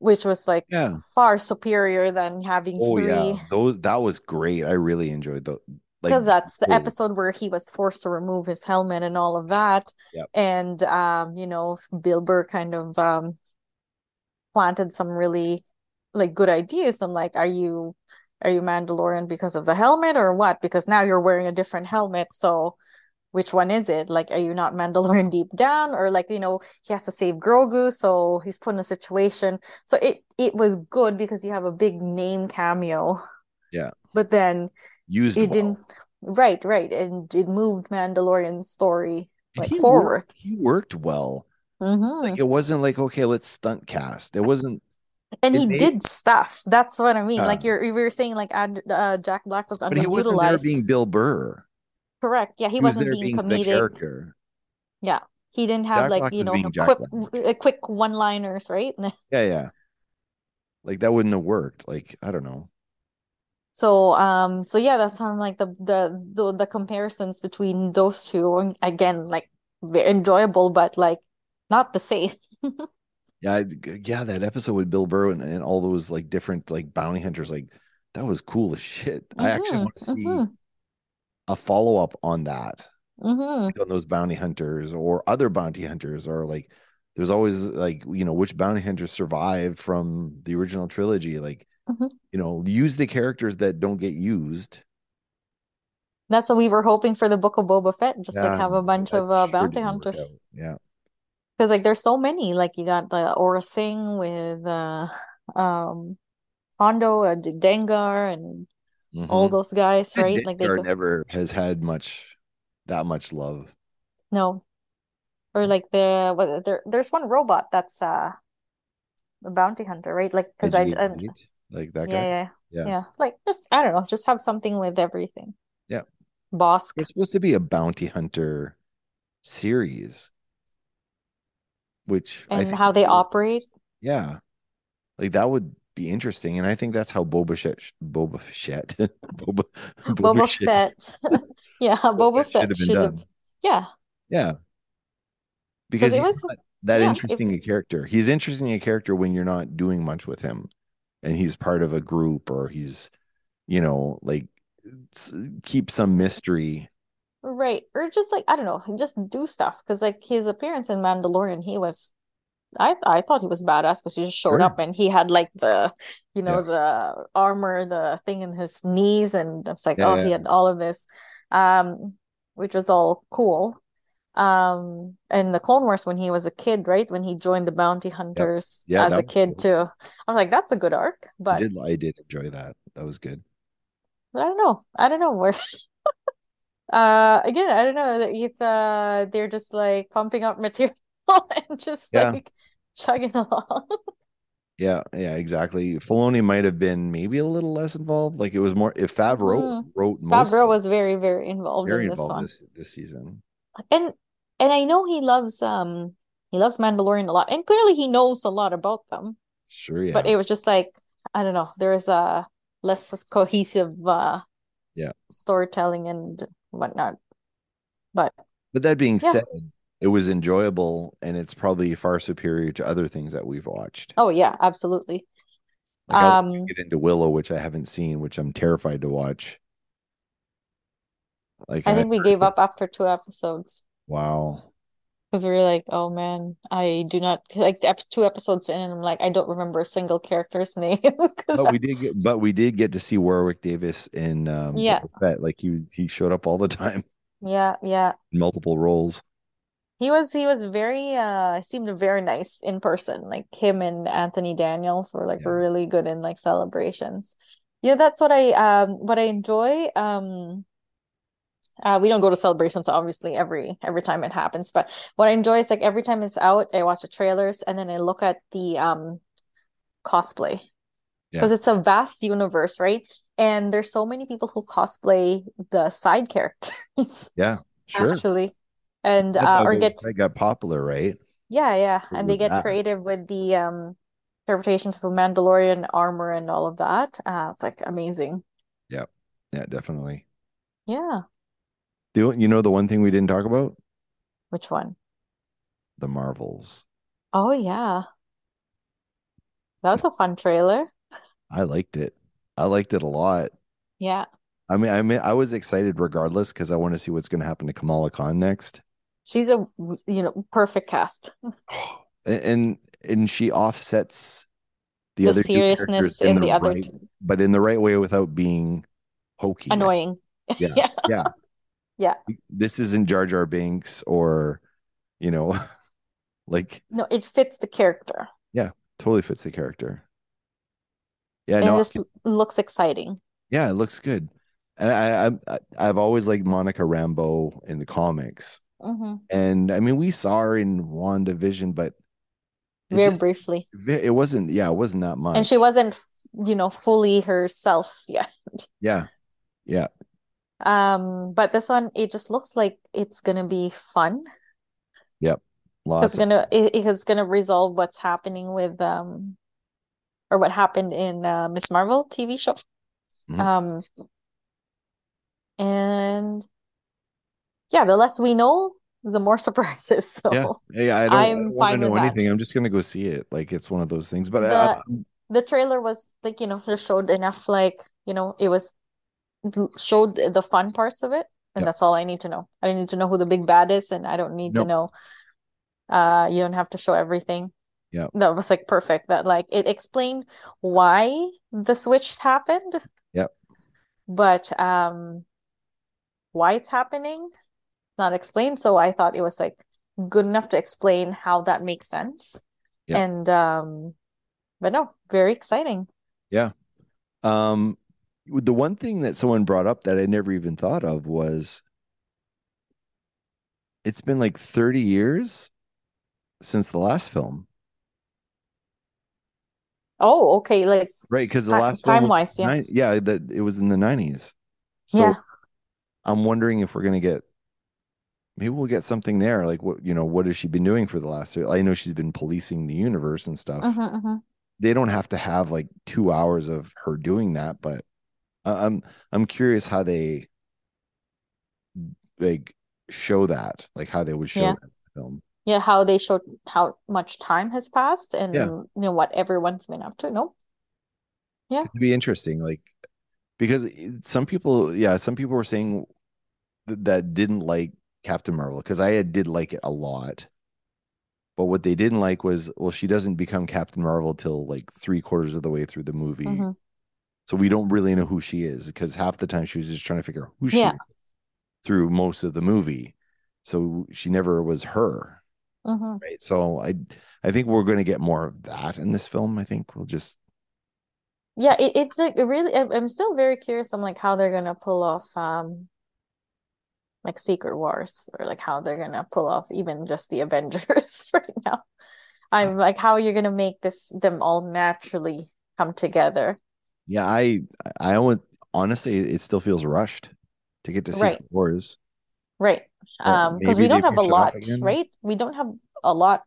which was like yeah. far superior than having oh, three. Yeah. Those that was great. I really enjoyed the, Because like, that's the boom. episode where he was forced to remove his helmet and all of that. Yep. And, um, you know, Bill Burr kind of um, planted some really, like, good ideas. I'm like, are you are you Mandalorian because of the helmet or what? Because now you're wearing a different helmet. So which one is it? Like, are you not Mandalorian deep down? Or, like, you know, he has to save Grogu. So he's put in a situation. So it, it was good because you have a big name cameo. Yeah. But then... Used it well. didn't right right and it moved Mandalorian's story and like he forward worked, he worked well mm-hmm. Like it wasn't like, okay, let's stunt cast. It wasn't and it he made... did stuff. That's what I mean. Yeah. Like you're you were saying like uh, Jack Black was underutilized, but he wasn't there being Bill Burr. Correct. Yeah, he, he wasn't was being, being comedic. Yeah, he didn't have Jack like Black you know quick, quick one liners, right? yeah yeah like that wouldn't have worked. Like I don't know. So um so yeah, that's how I'm like the, the the the comparisons between those two, again, like they're enjoyable but like not the same. yeah I, yeah that episode with Bill Burr and, and all those like different like bounty hunters, like that was cool as shit. Mm-hmm. I actually want to see mm-hmm. a follow-up on that. Mm-hmm. Like, on those bounty hunters or other bounty hunters, or like there's always like, you know, which bounty hunters survived from the original trilogy. Like Mm-hmm. you know, use the characters that don't get used. That's what we were hoping for the Book of Boba Fett, just yeah, like have a bunch of uh, sure bounty hunters. Yeah, because like there's so many. Like you got the Aura Singh with uh, um, Hondo and Dengar and mm-hmm. all those guys, right? And like Dengar they go- never has had much that much love. No, or like the well, there. There's one robot that's uh, a bounty hunter, right? Like because I. I Like that guy, yeah, yeah, yeah, yeah. Like just I don't know, just have something with everything. Yeah, Bosk. It's supposed to be a bounty hunter series, which and I think how they would, operate. Yeah, like that would be interesting, and I think that's how Boba Fett, Boba Fett, Boba, Boba, Boba Fett. yeah, Boba, Boba Fett should have. Yeah, yeah, because it was that yeah, interesting a character. He's interesting a character when you're not doing much with him. And he's part of a group, or he's, you know, like keep some mystery, right? Or just like I don't know, just do stuff. Because like his appearance in Mandalorian, he was, I I thought he was badass because he just showed sure. up and he had like the, you know, yeah. the armor, the thing in his knees, and I was like, yeah, oh, yeah. he had all of this, um, which was all cool. Um, and the Clone Wars when he was a kid, right? When he joined the bounty hunters yep. yeah, as a kid cool. too. I'm like, that's a good arc. But I did, I did enjoy that. That was good. But I don't know. I don't know where. uh, again, I don't know if uh, they're just like pumping up material and just yeah. like chugging along. yeah, yeah, exactly. Filoni might have been maybe a little less involved. Like it was more if Favreau mm. wrote. Most Favreau was very, very involved. Very in this involved this, this season. And and I know he loves um he loves Mandalorian a lot, and clearly he knows a lot about them. Sure, yeah. But it was just like I don't know. There's a less cohesive uh, yeah storytelling and whatnot. But but that being yeah. said, it was enjoyable, and it's probably far superior to other things that we've watched. Oh yeah, absolutely. Like um, I want to get into Willow, which I haven't seen, which I'm terrified to watch. Like I, I think we gave up after two episodes. Wow. Because we were like, oh man, I do not like two episodes in, and I'm like, I don't remember a single character's name. But I... we did, get, but we did get to see Warwick Davis in um, yeah, that like he he showed up all the time. Yeah, yeah. In multiple roles. He was he was very uh seemed very nice in person. Like him and Anthony Daniels were like yeah. really good in like celebrations. Yeah, that's what I um what I enjoy um. Uh, we don't go to celebrations, obviously, every every time it happens. But what I enjoy is like every time it's out, I watch the trailers and then I look at the um cosplay because yeah. it's a vast universe, right? And there's so many people who cosplay the side characters. Yeah, sure. Actually, and uh, or they, get they got popular, right? Yeah, yeah, what and they get that? creative with the um interpretations of the Mandalorian armor and all of that. Uh, it's like amazing. Yeah, yeah, definitely. Yeah. Do you know the one thing we didn't talk about? Which one? The Marvels. Oh yeah, that was a fun trailer. I liked it. I liked it a lot. Yeah. I mean, I mean, I was excited regardless because I want to see what's going to happen to Kamala Khan next. She's a, you know, perfect cast. and and she offsets the, the other seriousness in, in the, the other, right, two. But in the right way without being hokey, annoying. Yeah, yeah, yeah, yeah. This isn't Jar Jar Binks or, you know, like, no, it fits the character. Yeah, totally fits the character. Yeah, and no, it just I, looks exciting. Yeah, it looks good. And I, I, I've always liked Monica Rambeau in the comics. Mm-hmm. And I mean, we saw her in WandaVision, but very just, briefly. It wasn't, yeah, it wasn't that much. And she wasn't, you know, fully herself yet. Yeah, yeah. Um, but this one, it just looks like it's gonna be fun. Yep, lots. It's gonna, it, it's gonna resolve what's happening with um, or what happened in uh, Miz Marvel T V show. Mm-hmm. Um. And yeah, the less we know, the more surprises. So yeah, yeah I don't, I'm I don't fine know with anything. That. I'm just gonna go see it. Like, it's one of those things. But the, I, I, the trailer was like, you know, just showed enough. Like, you know, it was showed the fun parts of it, and yeah, that's all I need to know. I don't need to know who the big bad is, and I don't need nope. to know. Uh, you don't have to show everything. Yeah, that was like perfect. That like it explained why the switch happened. Yep. But um. why it's happening, not explained. So I thought it was like good enough to explain how that makes sense. Yeah. And um but no, very exciting. Yeah. Um the one thing that someone brought up that I never even thought of was it's been like thirty years since the last film. Oh, okay. Like, right, because the last time film wise, yeah. Yeah, that it was in the nineties. So yeah. I'm wondering if we're going to get, maybe we'll get something there. Like, what, you know, what has she been doing for the last, I know she's been policing the universe and stuff. Mm-hmm, mm-hmm. They don't have to have like two hours of her doing that, but I'm, I'm curious how they like show that, like how they would show yeah. that in the film. Yeah. How they showed how much time has passed and yeah. you know, what everyone's been up to. No. Yeah. It'd be interesting. Like, because some people, yeah, some people were saying th- that didn't like Captain Marvel, because I did like it a lot. But what they didn't like was, well, she doesn't become Captain Marvel till like three quarters of the way through the movie. Mm-hmm. So we don't really know who she is, because half the time she was just trying to figure out who yeah. she is through most of the movie. So she never was her. Mm-hmm. Right. So I, I think we're going to get more of that in this film. I think we'll just. Yeah, it, it's like it really. I'm still very curious. I'm like how they're gonna pull off, um, like Secret Wars, or like how they're gonna pull off even just the Avengers right now. I'm like, how are you gonna make this them all naturally come together? Yeah, I, I almost, honestly, it still feels rushed to get to Secret right. Wars, right? So um, because we don't have a lot, right? We don't have a lot,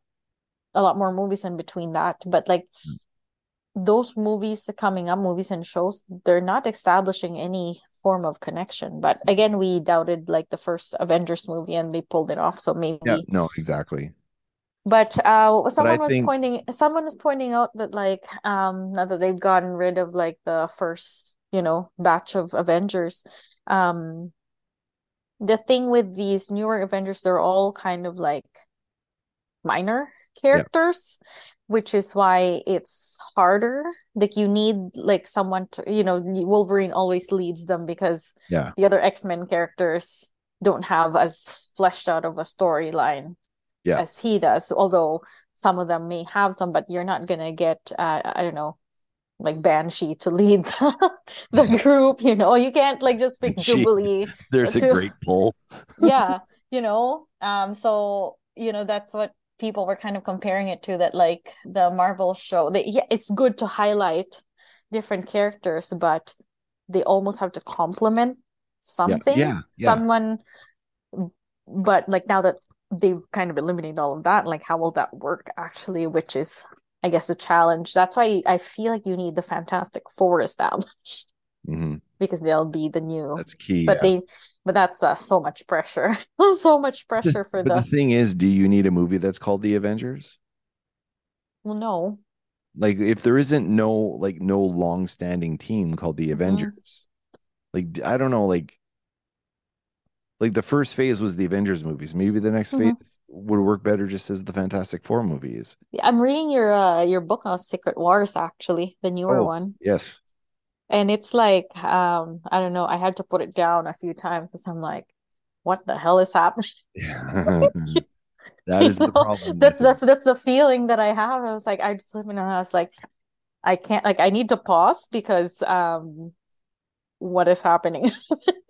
a lot more movies in between that, but like. Hmm. Those movies coming up, movies and shows, they're not establishing any form of connection. But again, we doubted like the first Avengers movie, and they pulled it off. So maybe yeah, no, exactly. But uh, someone but was think... pointing, someone was pointing out that like um, now that they've gotten rid of like the first, you know, batch of Avengers, um, the thing with these newer Avengers, they're all kind of like minor characters. Yeah. Which is why it's harder. Like you need like someone to, you know, Wolverine always leads them because yeah. the other X-Men characters don't have as fleshed out of a storyline yeah. as he does. Although some of them may have some, but you're not going to get, uh, I don't know, like Banshee to lead the, the yeah. group, you know, you can't like just pick Jubilee. There's to, a great pull. yeah. You know, um, so, you know, that's what, people were kind of comparing it to that, like the Marvel show. They, yeah, it's good to highlight different characters, but they almost have to complement something, yeah, yeah, yeah. someone. But like now that they've kind of eliminated all of that, like how will that work actually? Which is, I guess, a challenge. That's why I feel like you need the Fantastic Four established mm-hmm. because they'll be the new. That's key. But yeah. they. But that's uh, so much pressure. so much pressure for the... the thing is, do you need a movie that's called The Avengers? Well, no. Like, if there isn't no, like, no long-standing team called The Avengers, Like, I don't know, like, like the first phase was the Avengers movies. Maybe the next mm-hmm. phase would work better just as the Fantastic Four movies. I'm reading your uh, your book on Secret Wars, actually, the newer oh, one. Yes. And it's like, um, I don't know, I had to put it down a few times because I'm like, what the hell is happening? Yeah. That is you the know, problem. That's the, that's the feeling that I have. I was like, I'd flip and I was like, I can't, like, I need to pause because um, what is happening?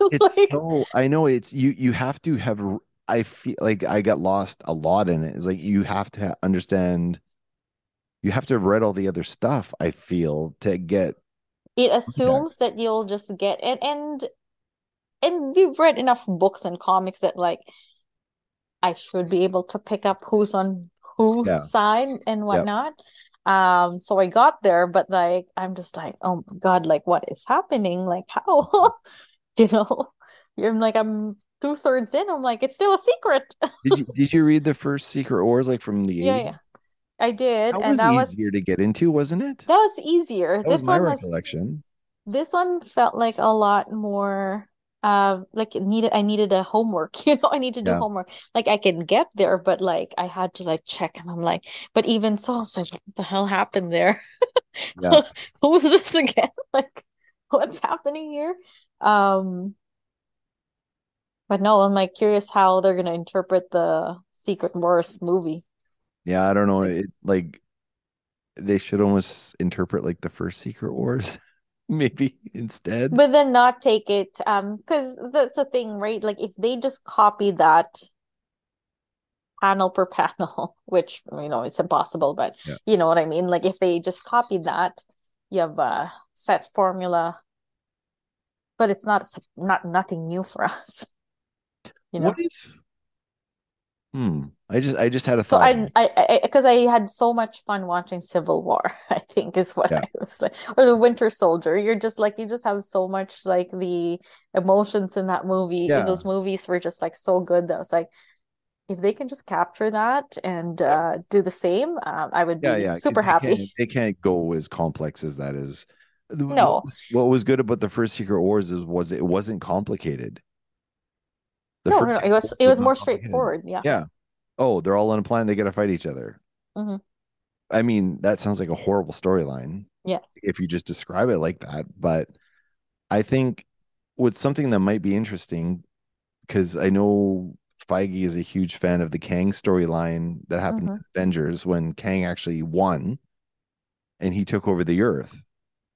It's like, so, I know it's, you, you have to have, I feel like I got lost a lot in it. It's like, you have to ha- understand, you have to have read all the other stuff, I feel, to get. It assumes okay. that you'll just get, and, and, and we've read enough books and comics that, like, I should be able to pick up who's on whose yeah. side and whatnot. Yep. Um, so I got there, but like, I'm just like, oh my God, like what is happening? Like how, you know, you're like, I'm two thirds in. I'm like, it's still a secret. did you, did you read the first Secret Wars, like from the yeah, eighties? Yeah, I did. That and was that easier was, to get into, wasn't it? That was easier. That this was my one recollection. Was, this one felt like a lot more. Uh, like it needed, I needed a homework, you know, I need to do yeah. homework. Like I can get there, but like I had to like check, and I'm like, but even so, I was like, what the hell happened there? Yeah. Who was this again? Like, what's happening here? Um, but no, I'm like curious how they're gonna interpret the Secret Wars movie. Yeah, I don't know. It, like they should almost interpret like the first Secret Wars. Maybe instead, but then not take it um because that's the thing, right? Like if they just copy that panel per panel, which you know it's impossible, but yeah. you know what I mean, like if they just copy that, you have a set formula, but it's not not nothing new for us, you know. What if hmm I just I just had a thought. So I I because I, I had so much fun watching Civil War, I think is what yeah. I was like. Or the Winter Soldier. You're just like you just have so much like the emotions in that movie. Yeah. In those movies were just like so good that I was like, if they can just capture that and yeah. uh, do the same, um, I would yeah, be yeah. super they happy. Can't, they can't go as complex as that is. No. What was good about the first Secret Wars is was it wasn't complicated. The no, no, no, it was it was, was more straightforward. Yeah. Yeah. Oh, they're all on a planet. They got to fight each other. Mm-hmm. I mean, that sounds like a horrible storyline. Yeah. If you just describe it like that. But I think with something that might be interesting, because I know Feige is a huge fan of the Kang storyline that happened mm-hmm. in Avengers when Kang actually won and he took over the Earth.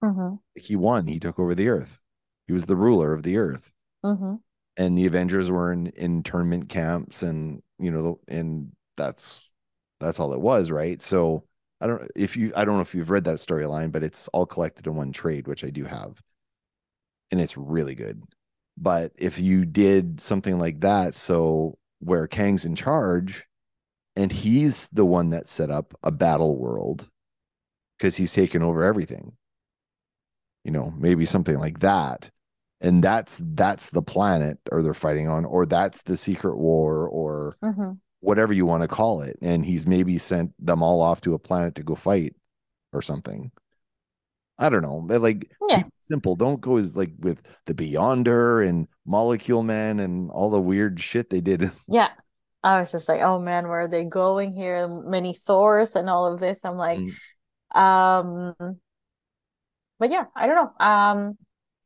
Mm-hmm. He won. He took over the Earth. He was the ruler of the Earth. Mm-hmm. And the Avengers were in internment camps and, you know, and that's, that's all it was. Right. So I don't, if you, I don't know if you've read that storyline, but it's all collected in one trade, which I do have. And it's really good. But if you did something like that, so where Kang's in charge and he's the one that set up a battle world because he's taken over everything, you know, maybe something like that. And that's that's the planet or they're fighting on, or that's the secret war, or mm-hmm. whatever you want to call it. And he's maybe sent them all off to a planet to go fight or something. I don't know. They're like yeah. simple. Don't go as like with the Beyonder and Molecule Man and all the weird shit they did. Yeah. I was just like, oh man, where are they going here? Many Thors and all of this. I'm like, mm. um, but yeah, I don't know. Um,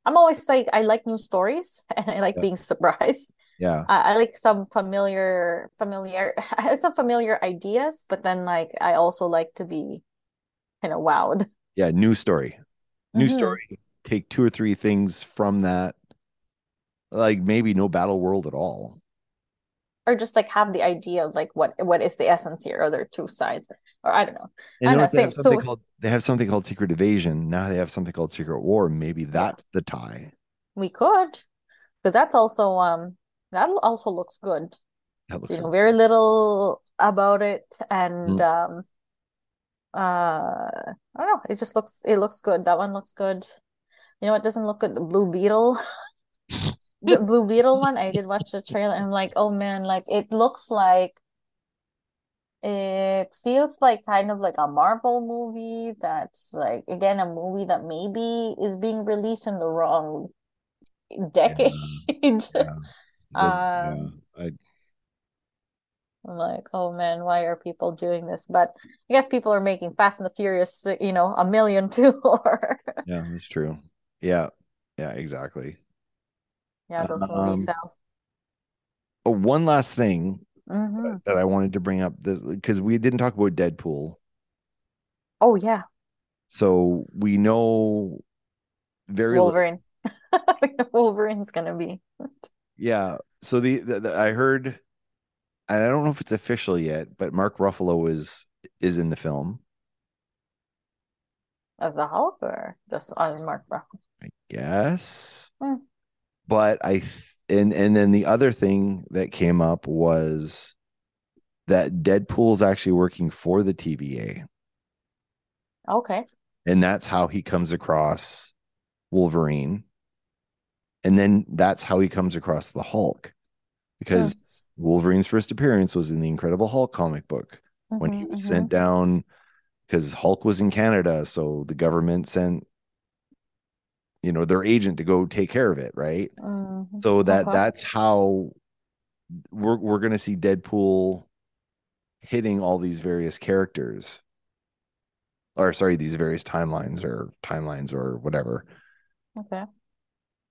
I'm always like, I like new stories and I like yeah. being surprised. Yeah. Uh, I like some familiar, familiar, I have some familiar ideas, but then like, I also like to be kind of wowed. Yeah. New story, new mm-hmm. story. Take two or three things from that. Like maybe no battle world at all. Or just like have the idea of like, what, what is the essence here? Are there two sides? Or I don't know. And I don't know. They, same, have so, called, they have something called Secret Invasion. Now they have something called Secret War. Maybe that's yeah. the tie. We could, but that's also um that also looks good. That looks you know, very little about it, and mm. um uh I don't know. It just looks it looks good. That one looks good. You know, it doesn't look good. The Blue Beetle, the Blue Beetle one. I did watch the trailer. And I'm like, oh man, like it looks like. It feels like kind of like a Marvel movie that's like, again, a movie that maybe is being released in the wrong decade. Yeah. Yeah. Um, yeah. I... I'm like, oh man, why are people doing this? But I guess people are making Fast and the Furious, you know, a million too. Or... yeah, that's true. Yeah, yeah, exactly. Yeah, those um, movies sell. Oh, one last thing mm-hmm. that I wanted to bring up, because we didn't talk about Deadpool. Oh yeah. So we know very Wolverine. Li- Wolverine's gonna be. Yeah. So the, the, the I heard. I don't know if it's official yet, but Mark Ruffalo is is in the film as the Hulk, or just as Mark Ruffalo, I guess. Mm. But I th- and and then the other thing that came up was that Deadpool's actually working for the T V A. Okay. And that's how he comes across Wolverine, and then that's how he comes across the Hulk, because. Mm. Wolverine's first appearance was in the Incredible Hulk comic book mm-hmm, when he was mm-hmm. sent down because Hulk was in Canada. So the government sent, you know, their agent to go take care of it. Right. Mm-hmm. So that okay. that's how we're, we're going to see Deadpool hitting all these various characters or sorry, these various timelines or timelines or whatever. Okay.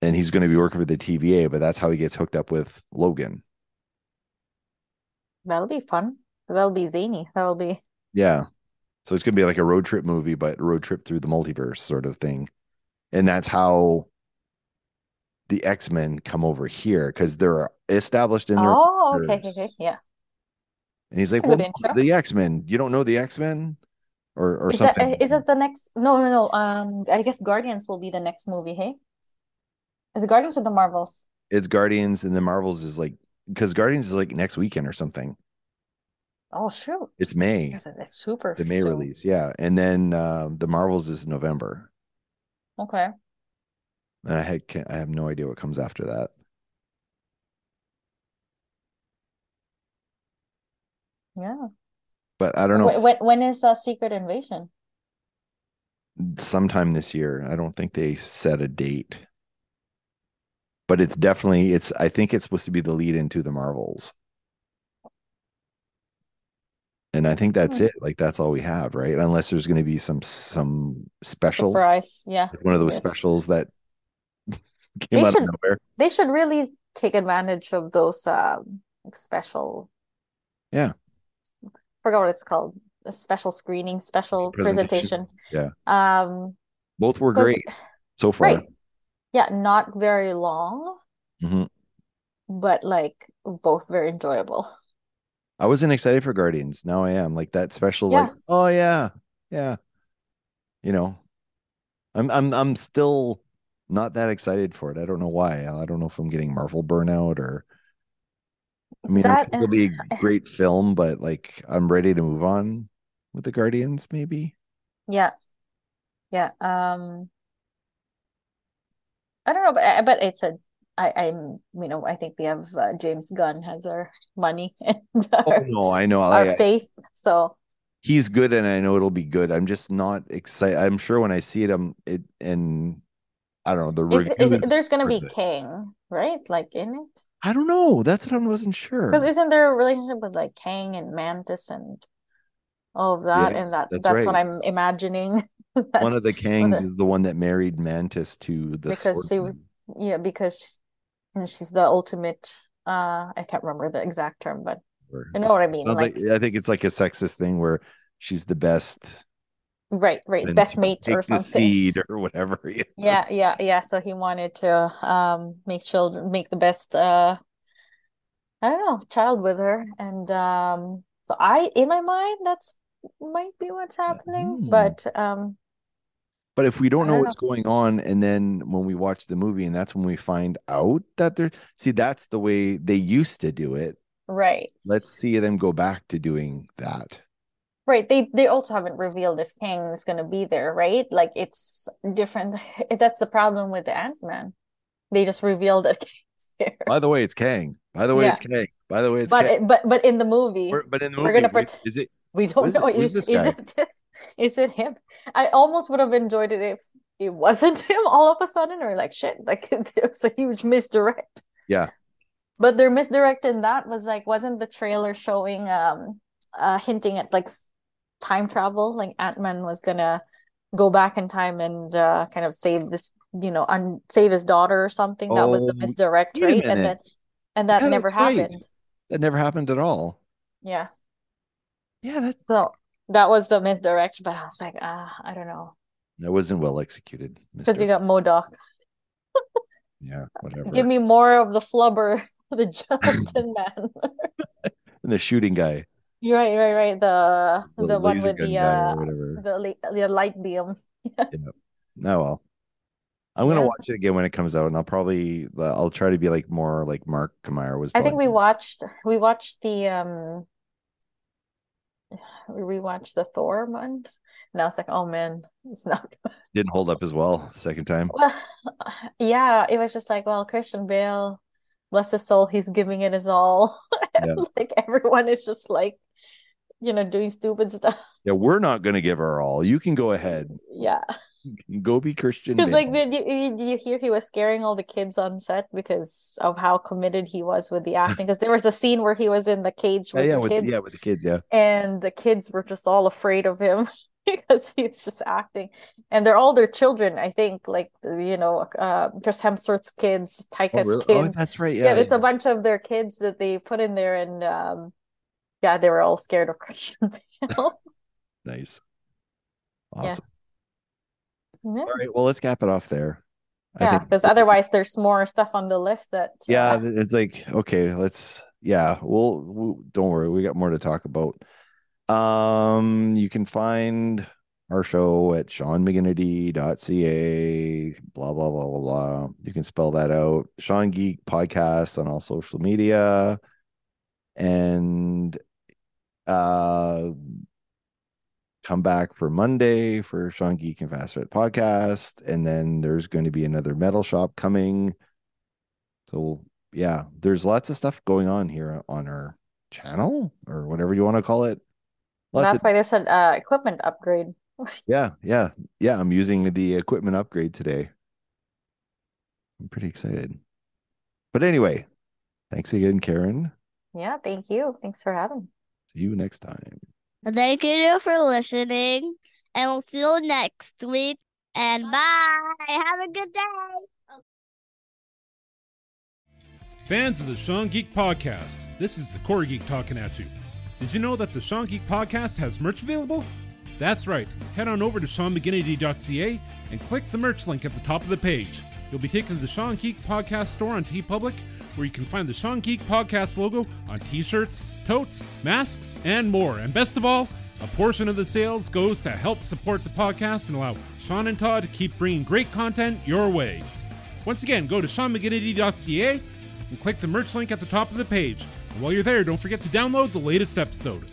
And he's going to be working for the T V A, but that's how he gets hooked up with Logan. That'll be fun. That'll be zany. That'll be... yeah. So it's going to be like a road trip movie, but a road trip through the multiverse sort of thing. And that's how the X-Men come over here, because they're established in their... oh, okay, okay, okay, yeah. And he's like, well, the X-Men. You don't know the X-Men? Or or is something. That, is it the next... No, no, no. Um, I guess Guardians will be the next movie, hey? Is it Guardians or the Marvels? It's Guardians, and the Marvels is like... because Guardians is like next weekend or something. Oh shoot! It's May. It's super. It's a May soon. Release, yeah. And then uh, the Marvels is November. Okay. And I had I have no idea what comes after that. Yeah. But I don't know. When when is uh, Secret Invasion? Sometime this year. I don't think they set a date. But it's definitely, it's. I think it's supposed to be the lead into the Marvels. And I think that's hmm. it. Like, that's all we have, right? Unless there's going to be some some special. Surprise, yeah. One of those yes. specials that came they out should, of nowhere. They should really take advantage of those um, special. Yeah. I forgot what it's called. A special screening, special presentation. presentation. Yeah. Um, Both were great so far. Right. Yeah, not very long, mm-hmm. but like both very enjoyable. I wasn't excited for Guardians. Now I am. Like that special, yeah. like oh yeah, yeah. You know, I'm I'm I'm still not that excited for it. I don't know why. I don't know if I'm getting Marvel burnout or. I mean, that... it'll be a great film, but like I'm ready to move on with the Guardians, maybe. Yeah, yeah. Um. I don't know, but but it's a I I'm you know I think we have uh, James Gunn has our money and our, oh no I know our I, faith so he's good and I know it'll be good. I'm just not excited. I'm sure when I see it, I'm it and I don't know the review. Is, is, there's gonna be Kang, right? Like in it. I don't know. That's what I wasn't sure. Because isn't there a relationship with like Kang and Mantis and all of that? Yes, and that that's, that's right. what I'm imagining. That, one of the Kangs is the one that married Mantis to the because she was yeah because she, you know, she's the ultimate uh I can't remember the exact term but you know what I mean like, like I think it's like a sexist thing where she's the best right right best mate or something seed or whatever you know? yeah yeah yeah so he wanted to um make children make the best uh I don't know child with her and um so I in my mind that's might be what's happening mm. but um but if we don't know don't what's know. Going on and then when we watch the movie and that's when we find out that they're see that's the way they used to do it right let's see them go back to doing that right they they also haven't revealed if Kang is going to be there right like it's different that's the problem with the Ant-Man they just revealed that Kang's there by the way it's Kang by the way yeah. it's Kang by the way it's but Kang. but but in the movie we're, but in the movie we're gonna we, part- is it We don't is know. It, is, is, it, is it him? I almost would have enjoyed it if it wasn't him all of a sudden, or like shit, like there was a huge misdirect. Yeah. But their misdirect in that was like, wasn't the trailer showing um uh hinting at like time travel, like Ant-Man was gonna go back in time and uh kind of save this, you know, un- save his daughter or something. Oh, that was the misdirect, right? And then and that yeah, never happened. Right. That never happened at all. Yeah. Yeah, that's so that was the misdirect, but I was like, ah, I don't know. That wasn't well executed. Because you got M O D O K. Yeah, whatever. Give me more of the flubber, the Jonathan man. And the shooting guy. Right, right, right. The the, the one with the uh, the the light beam. Yeah. No, oh, well, I'm yeah. gonna watch it again when it comes out, and I'll probably I'll try to be like more like Mark Kamara was. I think we us. watched we watched the um we rewatched the Thor one. And I was like, oh man, it's not good. Didn't hold up as well the second time. Well, yeah, it was just like, well, Christian Bale, bless his soul, he's giving it his all. Yeah. Like everyone is just like, you know, doing stupid stuff. Yeah, we're not going to give her all. You can go ahead. Yeah. Go be Christian Bale. Like, did you, you, you hear he was scaring all the kids on set because of how committed he was with the acting? Because there was a scene where he was in the cage with yeah, yeah, the with, kids. Yeah, with the kids, yeah. And the kids were just all afraid of him. Because he's just acting, and they're all their children. I think, like you know, uh, Chris Hemsworth's kids, Taika's oh, really? kids. Oh, that's right. Yeah, yeah, it's yeah. a bunch of their kids that they put in there, and um, yeah, they were all scared of Christian Bale. Nice, awesome. Yeah. All right, well, let's cap it off there. Yeah, because otherwise, there's more stuff on the list that. Yeah, uh, it's like okay, let's. Yeah, we'll, we'll. Don't worry, we got more to talk about. Um, you can find our show at sean mcginnity dot c a, blah, blah, blah, blah, blah. You can spell that out. Sean Geek Podcast on all social media. And uh, come back for Monday for Sean Geek and Fast Fit Podcast. And then there's going to be another metal shop coming. So, yeah, there's lots of stuff going on here on our channel or whatever you want to call it. Lots That's of... why there's an uh, equipment upgrade. Yeah, yeah, yeah. I'm using the equipment upgrade today. I'm pretty excited. But anyway, thanks again, Karen. Yeah, thank you. Thanks for having me. See you next time. Thank you for listening. And we'll see you next week. And bye. bye. Have a good day. Fans of the Sean Geek Podcast, this is the Core Geek talking at you. Did you know that the Sean Geek Podcast has merch available? That's right. Head on over to sean mcginnity dot c a and click the merch link at the top of the page. You'll be taken to the Sean Geek Podcast store on TeePublic, where you can find the Sean Geek Podcast logo on t-shirts, totes, masks, and more. And best of all, a portion of the sales goes to help support the podcast and allow Sean and Todd to keep bringing great content your way. Once again, go to sean mcginnity dot c a and click the merch link at the top of the page. And while you're there, don't forget to download the latest episode.